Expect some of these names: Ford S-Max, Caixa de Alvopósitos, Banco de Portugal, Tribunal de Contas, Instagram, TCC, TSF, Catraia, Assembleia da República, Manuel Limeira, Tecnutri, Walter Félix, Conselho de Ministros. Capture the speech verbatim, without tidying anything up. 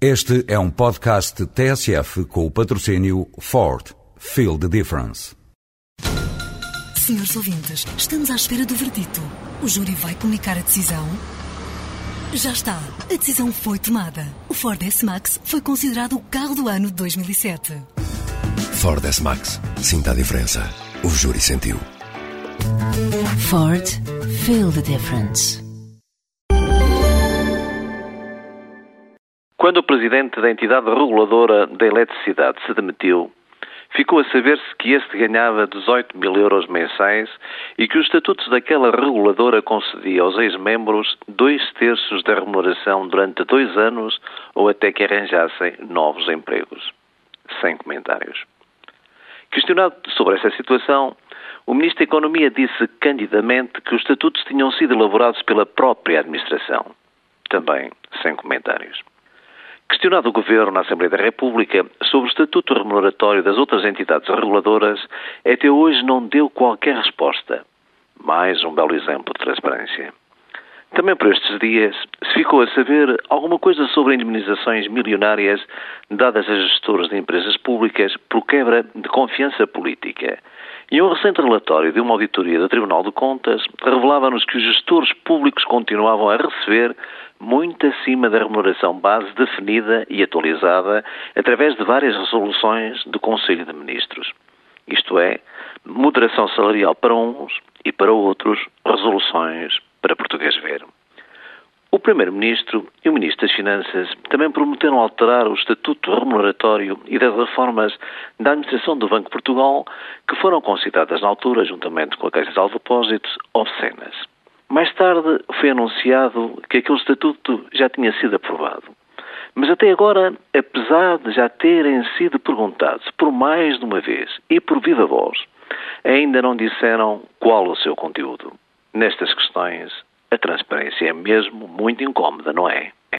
Este é um podcast T S F com o patrocínio Ford. Feel the difference. Senhores ouvintes, estamos à espera do verdito. O júri vai comunicar a decisão? Já está. A decisão foi tomada. O Ford S-Max foi considerado o carro do ano de dois mil e sete. Ford S-Max. Sinta a diferença. O júri sentiu. Ford. Feel the difference. Quando o presidente da entidade reguladora da eletricidade se demitiu, ficou a saber-se que este ganhava dezoito mil euros mensais e que os estatutos daquela reguladora concedia aos ex-membros dois terços da remuneração durante dois anos ou até que arranjassem novos empregos. Sem comentários. Questionado sobre essa situação, o Ministro da Economia disse candidamente que os estatutos tinham sido elaborados pela própria administração. Também sem comentários. Questionado o Governo na Assembleia da República sobre o estatuto remuneratório das outras entidades reguladoras, até hoje não deu qualquer resposta. Mais um belo exemplo de transparência. Também por estes dias se ficou a saber alguma coisa sobre indemnizações milionárias dadas a gestores de empresas públicas por quebra de confiança política. E um recente relatório de uma auditoria do Tribunal de Contas revelava-nos que os gestores públicos continuavam a receber muito acima da remuneração base definida e atualizada através de várias resoluções do Conselho de Ministros. Isto é, moderação salarial para uns e para outros, resoluções para português ver. O Primeiro-Ministro e o Ministro das Finanças também prometeram alterar o estatuto remuneratório e das reformas da administração do Banco de Portugal, que foram consideradas na altura, juntamente com a Caixa de Alvopósitos, obscenas. Mais tarde foi anunciado que aquele estatuto já tinha sido aprovado. Mas até agora, apesar de já terem sido perguntados por mais de uma vez e por viva voz, ainda não disseram qual o seu conteúdo. Nestas questões, a transparência é mesmo muito incómoda, não é?